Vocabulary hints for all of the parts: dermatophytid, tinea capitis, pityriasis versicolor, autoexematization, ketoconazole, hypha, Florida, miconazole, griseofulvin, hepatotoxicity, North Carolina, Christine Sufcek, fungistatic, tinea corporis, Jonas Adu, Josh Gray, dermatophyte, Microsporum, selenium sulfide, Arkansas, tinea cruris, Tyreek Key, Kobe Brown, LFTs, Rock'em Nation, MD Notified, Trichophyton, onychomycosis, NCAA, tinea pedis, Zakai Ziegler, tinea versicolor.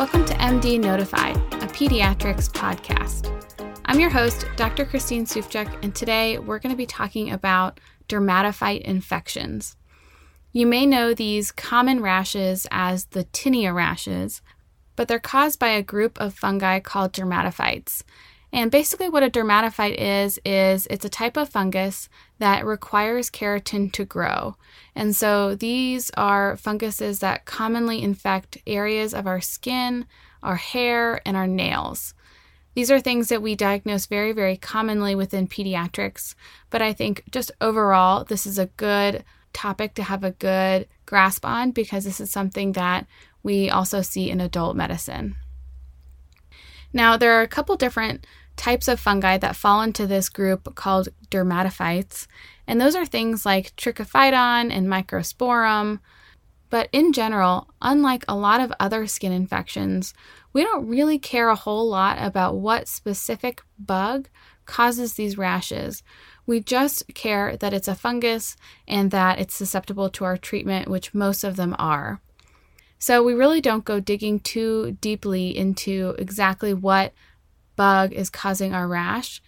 Welcome to MD Notified, a pediatrics podcast. I'm your host, Dr. Christine Sufcek, and today we're going to be talking about dermatophyte infections. You may know these common rashes as the tinea rashes, but they're caused by a group of fungi called dermatophytes. And basically what a dermatophyte is it's a type of fungus that requires keratin to grow. And so these are funguses that commonly infect areas of our skin, our hair, and our nails. These are things that we diagnose very, very commonly within pediatrics, but I think just overall, this is a good topic to have a good grasp on because this is something that we also see in adult medicine. Now, there are a couple different types of fungi that fall into this group called dermatophytes, and those are things like Trichophyton and Microsporum. But in general, unlike a lot of other skin infections, we don't really care a whole lot about what specific bug causes these rashes. We just care that it's a fungus and that it's susceptible to our treatment, which most of them are. So we really don't go digging too deeply into exactly what bug is causing our rash.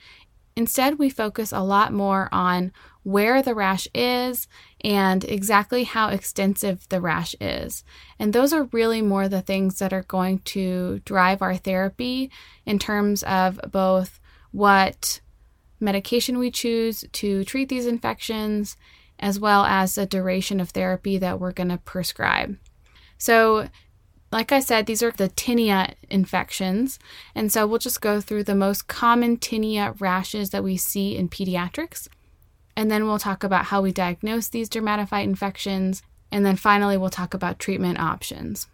Instead, we focus a lot more on where the rash is and exactly how extensive the rash is. And those are really more the things that are going to drive our therapy in terms of both what medication we choose to treat these infections, as well as the duration of therapy that we're going to prescribe. So, like I said, these are the tinea infections, and so we'll just go through the most common tinea rashes that we see in pediatrics, and then we'll talk about how we diagnose these dermatophyte infections, and then finally we'll talk about treatment options.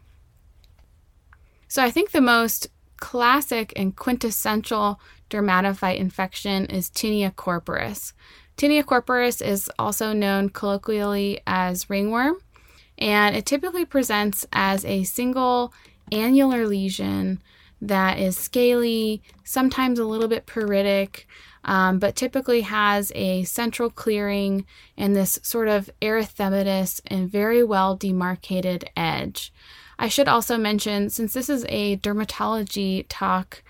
So I think the most classic and quintessential dermatophyte infection is tinea corporis. Tinea corporis is also known colloquially as ringworm, and it typically presents as a single annular lesion that is scaly, sometimes a little bit pruritic, but typically has a central clearing and this sort of erythematous and very well demarcated edge. I should also mention, since this is a dermatology talk,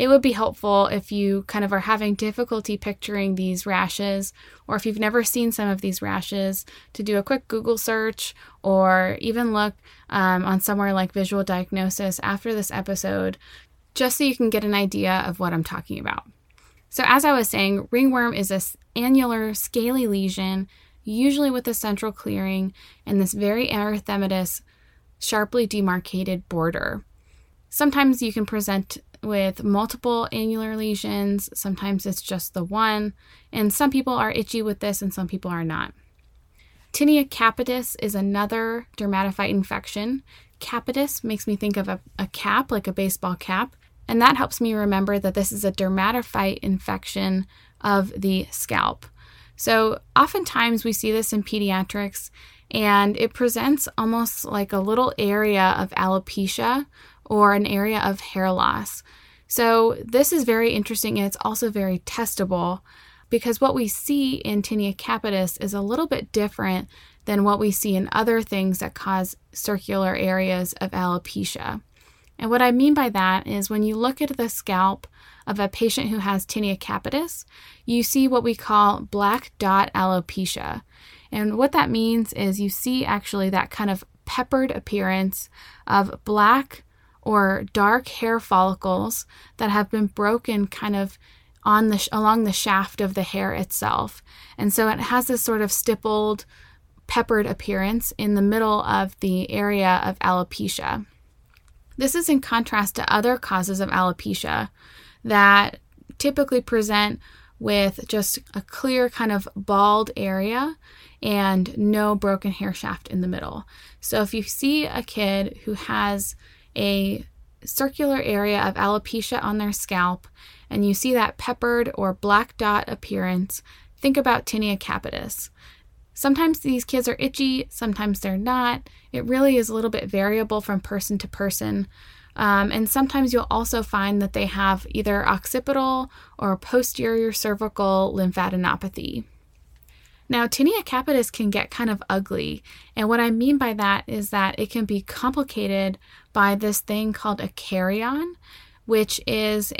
it would be helpful if you kind of are having difficulty picturing these rashes, or if you've never seen some of these rashes, to do a quick Google search or even look on somewhere like Visual Diagnosis after this episode, just so you can get an idea of what I'm talking about. So as I was saying, ringworm is this annular scaly lesion, usually with a central clearing and this very erythematous, sharply demarcated border. Sometimes you can present with multiple annular lesions, sometimes it's just the one, and some people are itchy with this and some people are not. Tinea capitis is another dermatophyte infection. Capitis makes me think of a cap, like a baseball cap, and that helps me remember that this is a dermatophyte infection of the scalp. So oftentimes we see this in pediatrics, and it presents almost like a little area of alopecia or an area of hair loss. So this is very interesting, and it's also very testable because what we see in tinea capitis is a little bit different than what we see in other things that cause circular areas of alopecia. And what I mean by that is when you look at the scalp of a patient who has tinea capitis, you see what we call black dot alopecia. And what that means is you see actually that kind of peppered appearance of black or dark hair follicles that have been broken kind of on the along the shaft of the hair itself. And so it has this sort of stippled, peppered appearance in the middle of the area of alopecia. This is in contrast to other causes of alopecia that typically present with just a clear kind of bald area and no broken hair shaft in the middle. So if you see a kid who has a circular area of alopecia on their scalp, and you see that peppered or black dot appearance, think about tinea capitis. Sometimes these kids are itchy, sometimes they're not. It really is a little bit variable from person to person. And sometimes you'll also find that they have either occipital or posterior cervical lymphadenopathy. Now, tinea capitis can get kind of ugly. And what I mean by that is that it can be complicated by this thing called a carrion, which is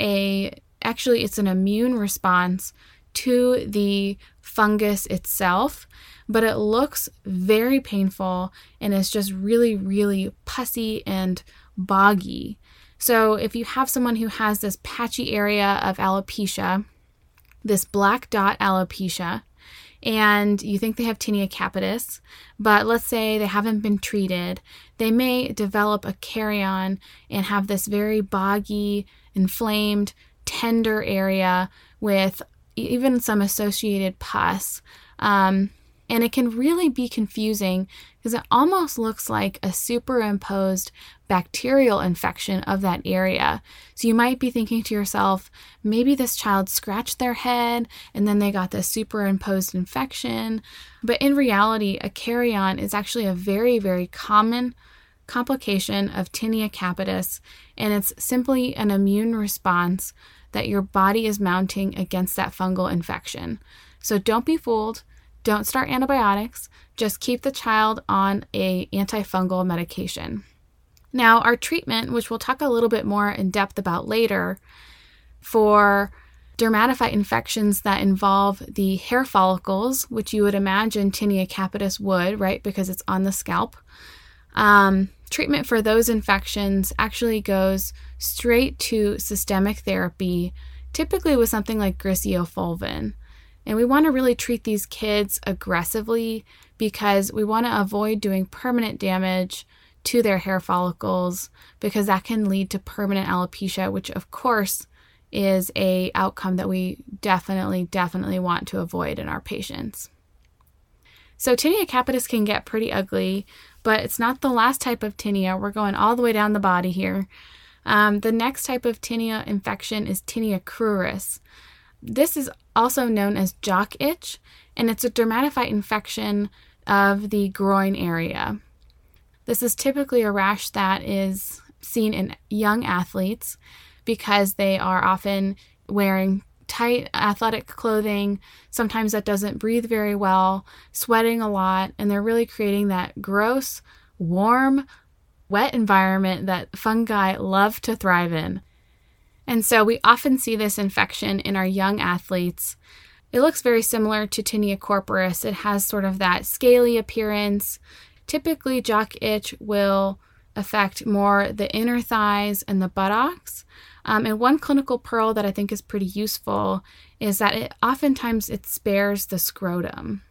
it's an immune response to the fungus itself, but it looks very painful and it's just really, really pussy and boggy. So if you have someone who has this patchy area of alopecia, this black dot alopecia, and you think they have tinea capitis, but let's say they haven't been treated, they may develop a carrion and have this very boggy, inflamed, tender area with even some associated pus. And it can really be confusing because it almost looks like a superimposed bacterial infection of that area. So you might be thinking to yourself, maybe this child scratched their head and then they got this superimposed infection. But in reality, a carrion is actually a very, very common complication of tinea capitis, and it's simply an immune response that your body is mounting against that fungal infection. So don't be fooled. Don't start antibiotics, just keep the child on an antifungal medication. Now, our treatment, which we'll talk a little bit more in depth about later, for dermatophyte infections that involve the hair follicles, which you would imagine tinea capitis would, right, because it's on the scalp, treatment for those infections actually goes straight to systemic therapy, typically with something like griseofulvin. And we want to really treat these kids aggressively because we want to avoid doing permanent damage to their hair follicles, because that can lead to permanent alopecia, which of course is an outcome that we definitely, definitely want to avoid in our patients. So tinea capitis can get pretty ugly, but it's not the last type of tinea. We're going all the way down the body here. The next type of tinea infection is tinea cruris. This is also known as jock itch, and it's a dermatophyte infection of the groin area. This is typically a rash that is seen in young athletes because they are often wearing tight athletic clothing. Sometimes that doesn't breathe very well, sweating a lot, and they're really creating that gross, warm, wet environment that fungi love to thrive in. And so we often see this infection in our young athletes. It looks very similar to tinea corporis. It has sort of that scaly appearance. Typically, jock itch will affect more the inner thighs and the buttocks. And one clinical pearl that I think is pretty useful is that it oftentimes spares the scrotum.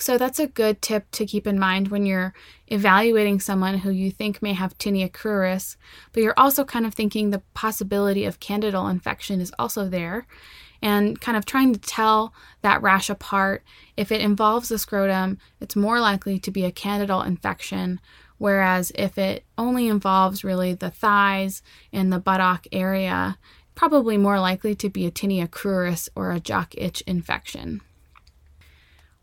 So that's a good tip to keep in mind when you're evaluating someone who you think may have tinea cruris, but you're also kind of thinking the possibility of candidal infection is also there, and kind of trying to tell that rash apart. If it involves the scrotum, it's more likely to be a candidal infection, whereas if it only involves really the thighs and the buttock area, probably more likely to be a tinea cruris or a jock itch infection.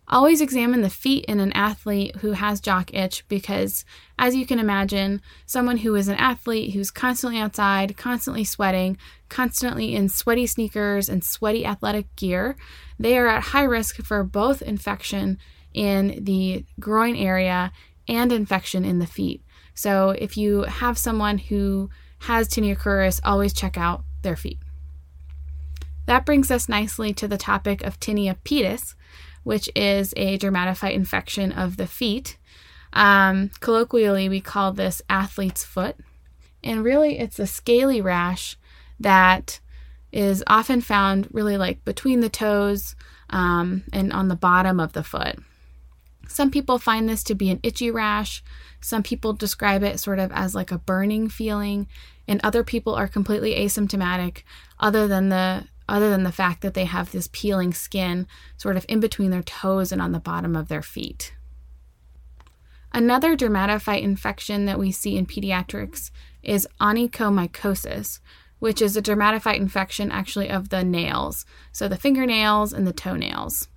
Always examine the feet in an athlete who has jock itch because, as you can imagine, someone who is an athlete who's constantly outside, constantly sweating, constantly in sweaty sneakers and sweaty athletic gear, they are at high risk for both infection in the groin area and infection in the feet. So if you have someone who has tinea cruris, always check out their feet. That brings us nicely to the topic of tinea pedis, which is a dermatophyte infection of the feet. Colloquially, we call this athlete's foot. And really, it's a scaly rash that is often found really like between the toes and on the bottom of the foot. Some people find this to be an itchy rash. Some people describe it sort of as like a burning feeling. And other people are completely asymptomatic other than the fact that they have this peeling skin sort of in between their toes and on the bottom of their feet. Another dermatophyte infection that we see in pediatrics is onychomycosis, which is a dermatophyte infection actually of the nails, so the fingernails and the toenails.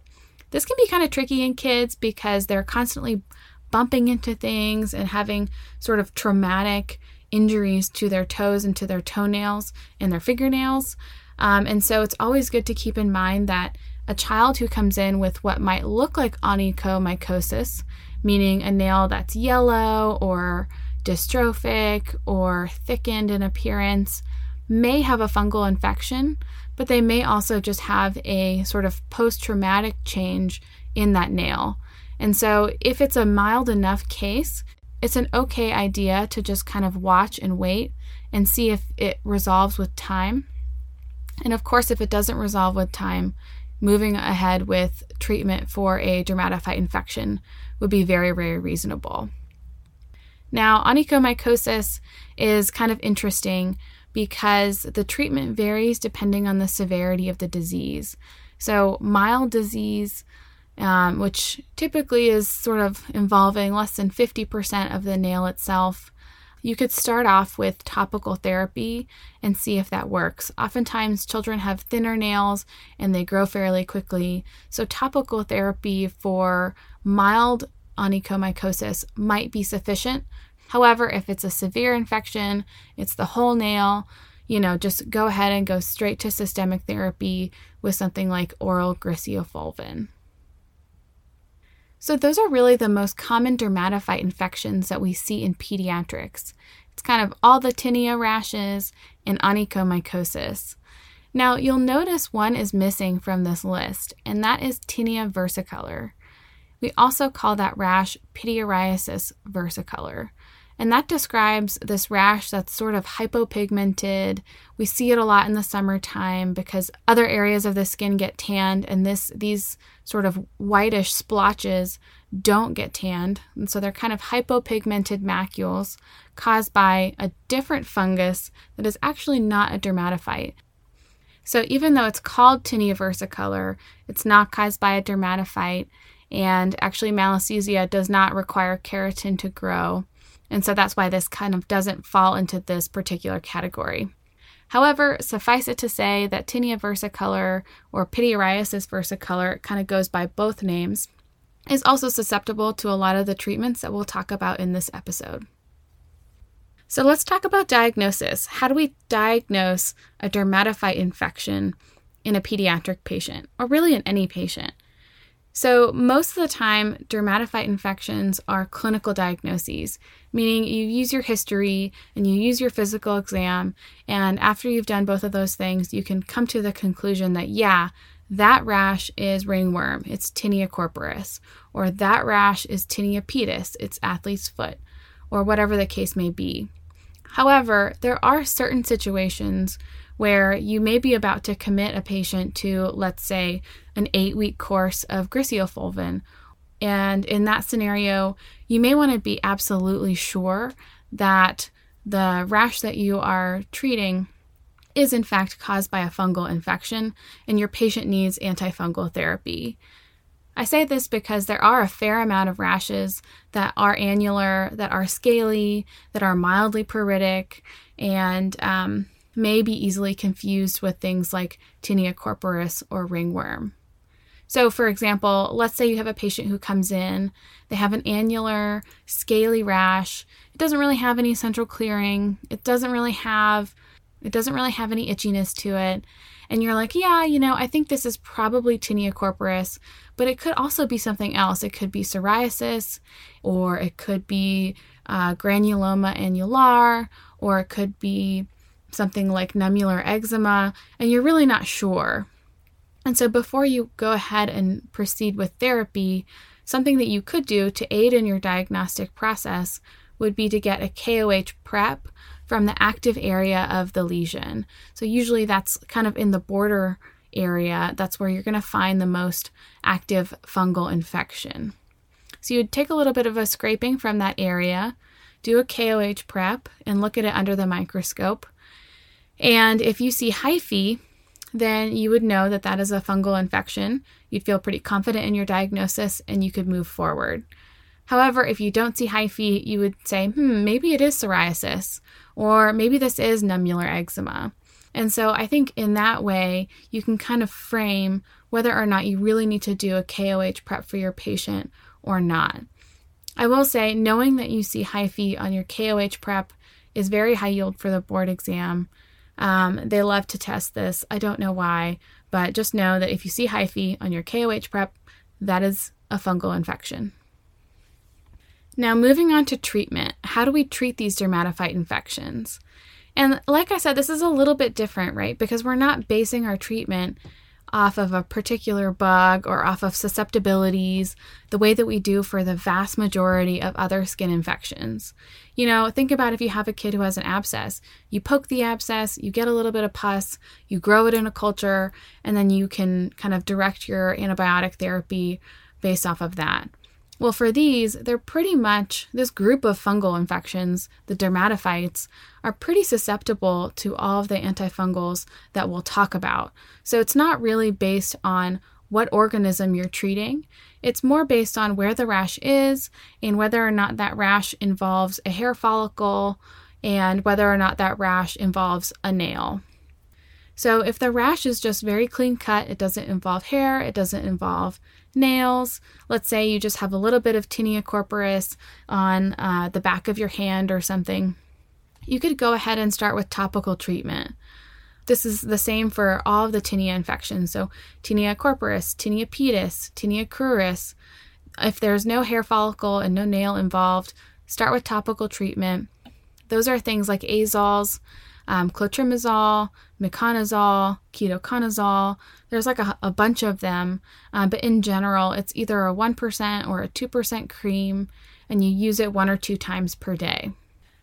This can be kind of tricky in kids because they're constantly bumping into things and having sort of traumatic injuries to their toes and to their toenails and their fingernails. And so it's always good to keep in mind that a child who comes in with what might look like onychomycosis, meaning a nail that's yellow or dystrophic or thickened in appearance, may have a fungal infection, but they may also just have a sort of post-traumatic change in that nail. And so if it's a mild enough case, it's an okay idea to just kind of watch and wait and see if it resolves with time. And of course, if it doesn't resolve with time, moving ahead with treatment for a dermatophyte infection would be very, very reasonable. Now, onychomycosis is kind of interesting because the treatment varies depending on the severity of the disease. So mild disease, which typically is sort of involving less than 50% of the nail itself, you could start off with topical therapy and see if that works. Oftentimes, children have thinner nails and they grow fairly quickly, so topical therapy for mild onychomycosis might be sufficient. However, if it's a severe infection, it's the whole nail, just go ahead and go straight to systemic therapy with something like oral griseofulvin. So those are really the most common dermatophyte infections that we see in pediatrics. It's kind of all the tinea rashes and onychomycosis. Now, you'll notice one is missing from this list, and that is tinea versicolor. We also call that rash pityriasis versicolor. And that describes this rash that's sort of hypopigmented. We see it a lot in the summertime because other areas of the skin get tanned, and these sort of whitish splotches don't get tanned. And so they're kind of hypopigmented macules caused by a different fungus that is actually not a dermatophyte. So even though it's called tinea versicolor, it's not caused by a dermatophyte, and actually Malassezia does not require keratin to grow. And so that's why this kind of doesn't fall into this particular category. However, suffice it to say that tinea versicolor or pityriasis versicolor, it kind of goes by both names, is also susceptible to a lot of the treatments that we'll talk about in this episode. So let's talk about diagnosis. How do we diagnose a dermatophyte infection in a pediatric patient, or really in any patient? So most of the time, dermatophyte infections are clinical diagnoses, meaning you use your history and you use your physical exam, and after you've done both of those things, you can come to the conclusion that, that rash is ringworm, it's tinea corporis, or that rash is tinea pedis, it's athlete's foot, or whatever the case may be. However, there are certain situations where you may be about to commit a patient to, let's say, an 8-week course of griseofulvin. And in that scenario, you may want to be absolutely sure that the rash that you are treating is in fact caused by a fungal infection and your patient needs antifungal therapy. I say this because there are a fair amount of rashes that are annular, that are scaly, that are mildly pruritic, and may be easily confused with things like tinea corporis or ringworm. So for example, let's say you have a patient who comes in, they have an annular, scaly rash. It doesn't really have any central clearing. It doesn't really have any itchiness to it. And you're like, I think this is probably tinea corporis, but it could also be something else. It could be psoriasis, or it could be granuloma annular, or it could be something like nummular eczema, and you're really not sure. And so before you go ahead and proceed with therapy, something that you could do to aid in your diagnostic process would be to get a KOH prep from the active area of the lesion. So usually that's kind of in the border area. That's where you're going to find the most active fungal infection. So you'd take a little bit of a scraping from that area, do a KOH prep, and look at it under the microscope. And if you see hyphae, then you would know that that is a fungal infection. You'd feel pretty confident in your diagnosis and you could move forward. However, if you don't see hyphae, you would say, maybe it is psoriasis, or maybe this is nummular eczema. And so I think in that way, you can kind of frame whether or not you really need to do a KOH prep for your patient or not. I will say, knowing that you see hyphae on your KOH prep is very high yield for the board exam. They love to test this. I don't know why, But just know that if you see hyphae on your KOH prep, that is a fungal infection. Now moving on to treatment, how do we treat these dermatophyte infections? And like I said, this is a little bit different, right? Because we're not basing our treatment off of a particular bug or off of susceptibilities the way that we do for the vast majority of other skin infections. You know, think about if you have a kid who has an abscess. You poke the abscess, you get a little bit of pus, you grow it in a culture, and then you can kind of direct your antibiotic therapy based off of that. Well, for these, they're pretty much, this group of fungal infections, the dermatophytes, are pretty susceptible to all of the antifungals that we'll talk about. So it's not really based on what organism you're treating. It's more based on where the rash is and whether or not that rash involves a hair follicle and whether or not that rash involves a nail. So if the rash is just very clean cut, it doesn't involve hair, it doesn't involve nails. Let's say you just have a little bit of tinea corporis on the back of your hand or something. You could go ahead and start with topical treatment. This is the same for all of the tinea infections. So tinea corporis, tinea pedis, tinea cruris. If there's no hair follicle and no nail involved, start with topical treatment. Those are things like azoles, clotrimazole, miconazole, ketoconazole. There's like a bunch of them, but in general, it's either a 1% or a 2% cream, and you use it 1 or 2 times per day.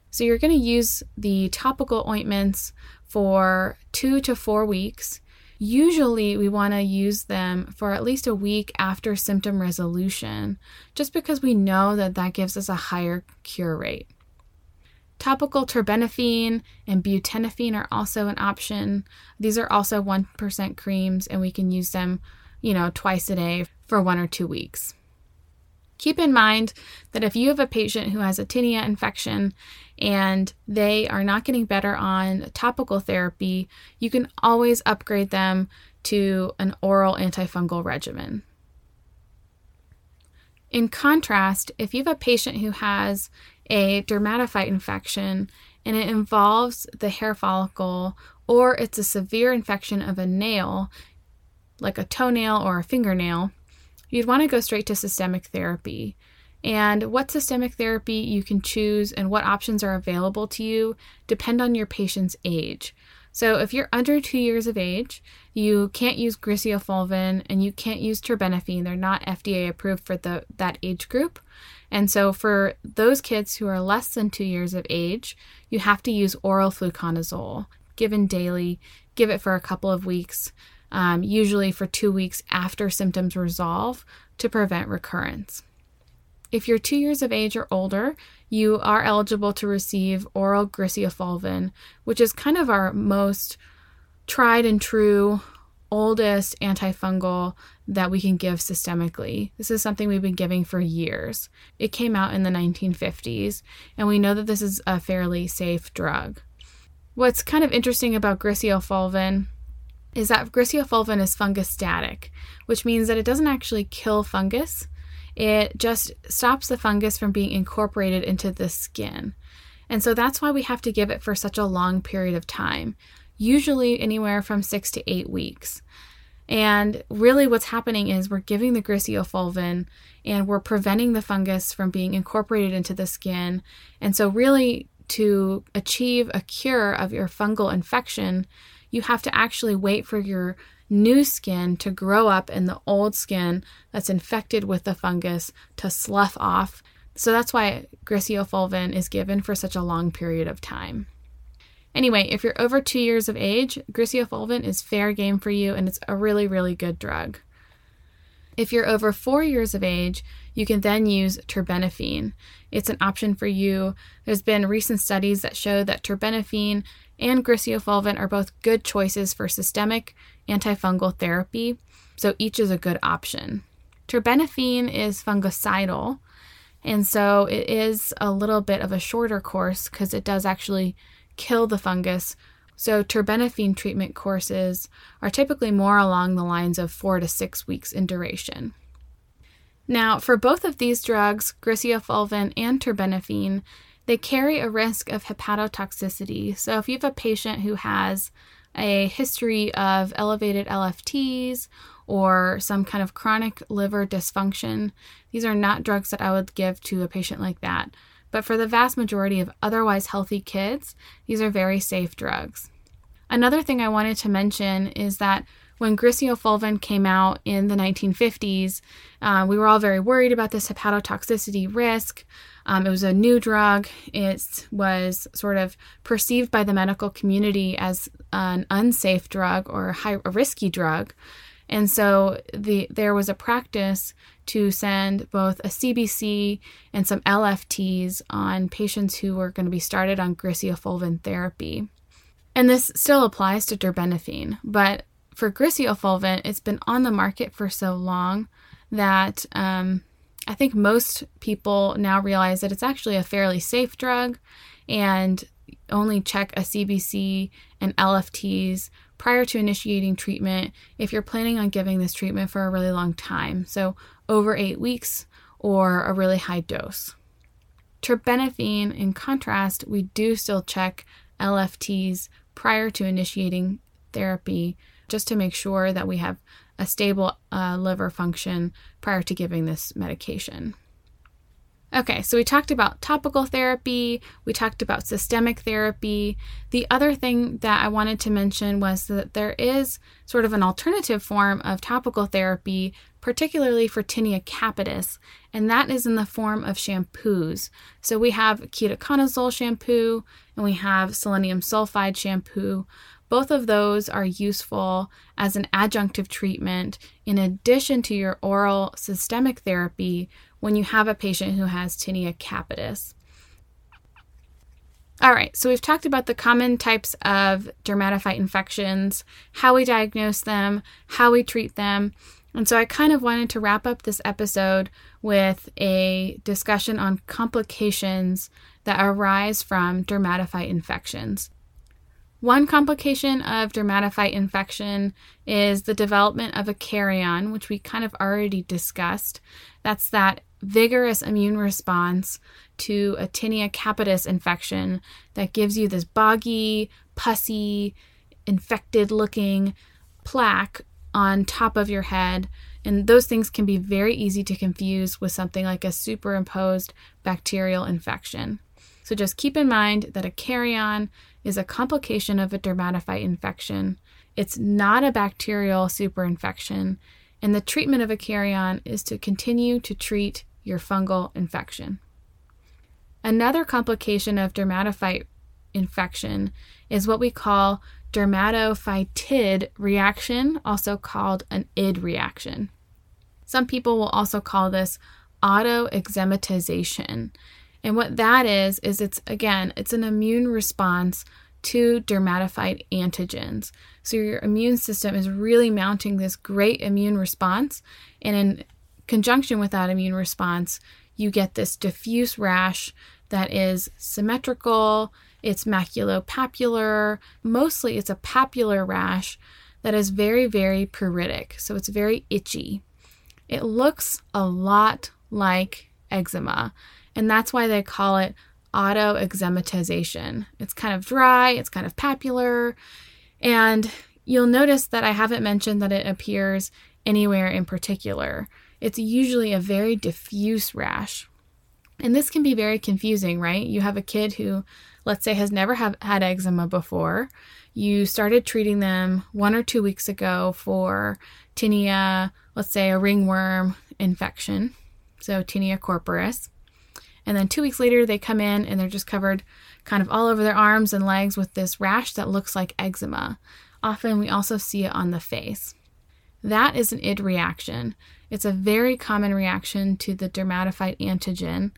So you're going to use the topical ointments for 2 to 4 weeks. Usually we want to use them for at least a week after symptom resolution, just because we know that that gives us a higher cure rate. Topical terbinafine and butenafine are also an option. These are also 1% creams, and we can use them, twice a day for 1 or 2 weeks. Keep in mind that if you have a patient who has a tinea infection and they are not getting better on topical therapy, you can always upgrade them to an oral antifungal regimen. In contrast, if you have a patient who has a dermatophyte infection and it involves the hair follicle, or it's a severe infection of a nail, like a toenail or a fingernail, you'd want to go straight to systemic therapy. And what systemic therapy you can choose and what options are available to you depend on your patient's age. So if you're under 2 years of age, you can't use griseofulvin and you can't use terbinafine. They're not FDA approved for that age group. And so for those kids who are less than 2 years of age, you have to use oral fluconazole, given daily, give it for a couple of weeks, usually for 2 weeks after symptoms resolve to prevent recurrence. If you're 2 years of age or older, you are eligible to receive oral griseofulvin, which is kind of our most tried and true, oldest antifungal that we can give systemically. This is something we've been giving for years. It came out in the 1950s, and we know that this is a fairly safe drug. What's kind of interesting about griseofulvin is that griseofulvin is fungistatic, which means that it doesn't actually kill fungus. It just stops the fungus from being incorporated into the skin. And so that's why we have to give it for such a long period of time, usually anywhere from 6 to 8 weeks. And really what's happening is we're giving the griseofulvin and we're preventing the fungus from being incorporated into the skin. And so really to achieve a cure of your fungal infection, you have to actually wait for your new skin to grow up and the old skin that's infected with the fungus to slough off. So that's why griseofulvin is given for such a long period of time. Anyway, if you're over 2 years of age, griseofulvin is fair game for you, and it's a really, really good drug. If you're over 4 years of age, you can then use terbinafine. It's an option for you. There's been recent studies that show that terbinafine and griseofulvin are both good choices for systemic antifungal therapy, so each is a good option. Terbinafine is fungicidal, and so it is a little bit of a shorter course because it does actually kill the fungus. So terbinafine treatment courses are typically more along the lines of 4 to 6 weeks in duration. Now, for both of these drugs, griseofulvin and terbinafine, they carry a risk of hepatotoxicity. So if you have a patient who has a history of elevated LFTs or some kind of chronic liver dysfunction. These are not drugs that I would give to a patient like that. But for the vast majority of otherwise healthy kids, these are very safe drugs. Another thing I wanted to mention is that when griseofulven came out in the 1950s, we were all very worried about this hepatotoxicity risk. It was a new drug. It was sort of perceived by the medical community as an unsafe drug or a risky drug. And so there was a practice to send both a CBC and some LFTs on patients who were going to be started on griseofulven therapy. And this still applies to terbinafine, but for griseofulven, it's been on the market for so long that I think most people now realize that it's actually a fairly safe drug and only check a CBC and LFTs prior to initiating treatment if you're planning on giving this treatment for a really long time, so over 8 weeks or a really high dose. Terbinafine, in contrast, we do still check LFTs prior to initiating therapy just to make sure that we have a stable liver function prior to giving this medication. Okay, so we talked about topical therapy, we talked about systemic therapy. The other thing that I wanted to mention was that there is sort of an alternative form of topical therapy, particularly for tinea capitis, and that is in the form of shampoos. So we have ketoconazole shampoo and we have selenium sulfide shampoo. Both of those are useful as an adjunctive treatment in addition to your oral systemic therapy when you have a patient who has tinea capitis. All right, so we've talked about the common types of dermatophyte infections, how we diagnose them, how we treat them. And so I kind of wanted to wrap up this episode with a discussion on complications that arise from dermatophyte infections. One complication of dermatophyte infection is the development of a carrion, which we kind of already discussed. That's that vigorous immune response to a tinea capitis infection that gives you this boggy, pussy, infected-looking plaque on top of your head. And those things can be very easy to confuse with something like a superimposed bacterial infection. So just keep in mind that a carrion is a complication of a dermatophyte infection. It's not a bacterial superinfection, and the treatment of a carrion is to continue to treat your fungal infection. Another complication of dermatophyte infection is what we call dermatophytid reaction, also called an id reaction. Some people will also call this autoexematization. And what that is it's an immune response to dermatophyte antigens. So your immune system is really mounting this great immune response. And in conjunction with that immune response, you get this diffuse rash that is symmetrical, it's maculopapular, mostly it's a papular rash that is very, very pruritic. So it's very itchy. It looks a lot like eczema. And that's why they call it autoexematization. It's kind of dry, it's kind of papular, and you'll notice that I haven't mentioned that it appears anywhere in particular. It's usually a very diffuse rash. And this can be very confusing, right? You have a kid who, let's say, has never had eczema before. You started treating them 1 or 2 weeks ago for tinea, let's say a ringworm infection, so tinea corporis. And then 2 weeks later, they come in and they're just covered kind of all over their arms and legs with this rash that looks like eczema. Often we also see it on the face. That is an id reaction. It's a very common reaction to the dermatophyte antigen.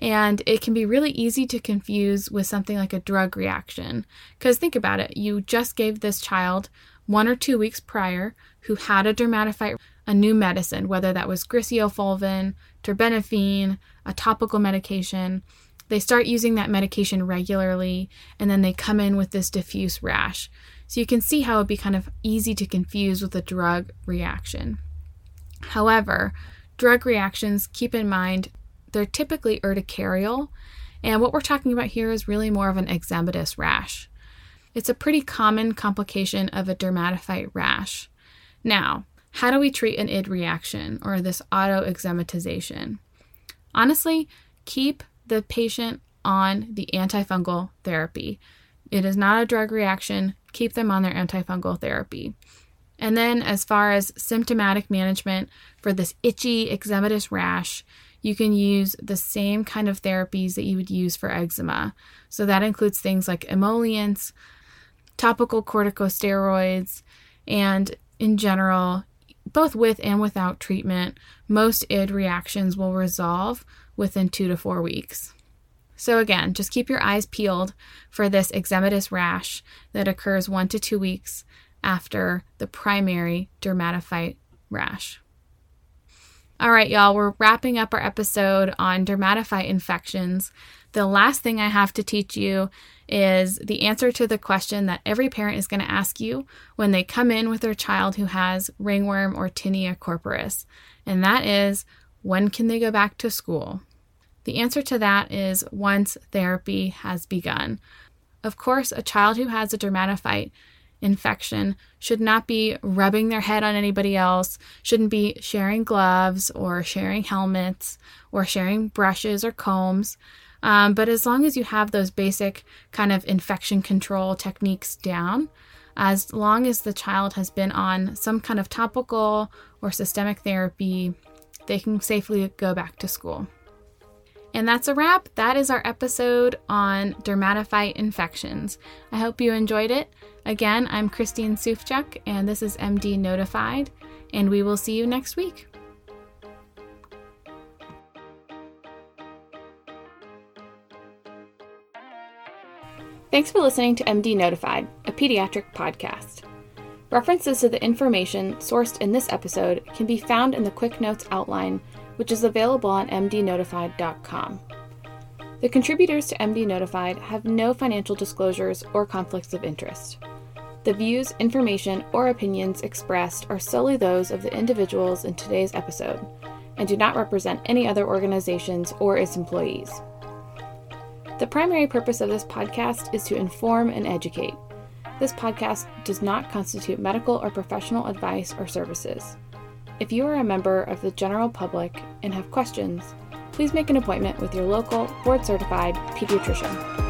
And it can be really easy to confuse with something like a drug reaction. Because think about it, you just gave this child 1 or 2 weeks prior who had a dermatophyte a new medicine, whether that was griseofulven, terbinafine, a topical medication. They start using that medication regularly, and then they come in with this diffuse rash. So you can see how it would be kind of easy to confuse with a drug reaction. However, drug reactions, keep in mind, they're typically urticarial, and what we're talking about here is really more of an eczematous rash. It's a pretty common complication of a dermatophyte rash. Now, how do we treat an id reaction or this autoexematization? Honestly, keep the patient on the antifungal therapy. It is not a drug reaction. Keep them on their antifungal therapy. And then as far as symptomatic management for this itchy eczematous rash, you can use the same kind of therapies that you would use for eczema. So that includes things like emollients, topical corticosteroids, and in general, both with and without treatment, most id reactions will resolve within 2 to 4 weeks. So again, just keep your eyes peeled for this eczematous rash that occurs 1 to 2 weeks after the primary dermatophyte rash. All right, y'all, we're wrapping up our episode on dermatophyte infections. The last thing I have to teach you is the answer to the question that every parent is going to ask you when they come in with their child who has ringworm or tinea corporis, and that is, when can they go back to school? The answer to that is once therapy has begun. Of course, a child who has a dermatophyte infection should not be rubbing their head on anybody else, shouldn't be sharing gloves or sharing helmets or sharing brushes or combs. But as long as you have those basic kind of infection control techniques down, as long as the child has been on some kind of topical or systemic therapy, they can safely go back to school. And that's a wrap. That is our episode on dermatophyte infections. I hope you enjoyed it. Again, I'm Christine Sufcek, and this is MD Notified, and we will see you next week. Thanks for listening to MD Notified, a pediatric podcast. References to the information sourced in this episode can be found in the Quick Notes outline, which is available on mdnotified.com. The contributors to MD Notified have no financial disclosures or conflicts of interest. The views, information, or opinions expressed are solely those of the individuals in today's episode and do not represent any other organizations or its employees. The primary purpose of this podcast is to inform and educate. This podcast does not constitute medical or professional advice or services. If you are a member of the general public and have questions, please make an appointment with your local board-certified pediatrician.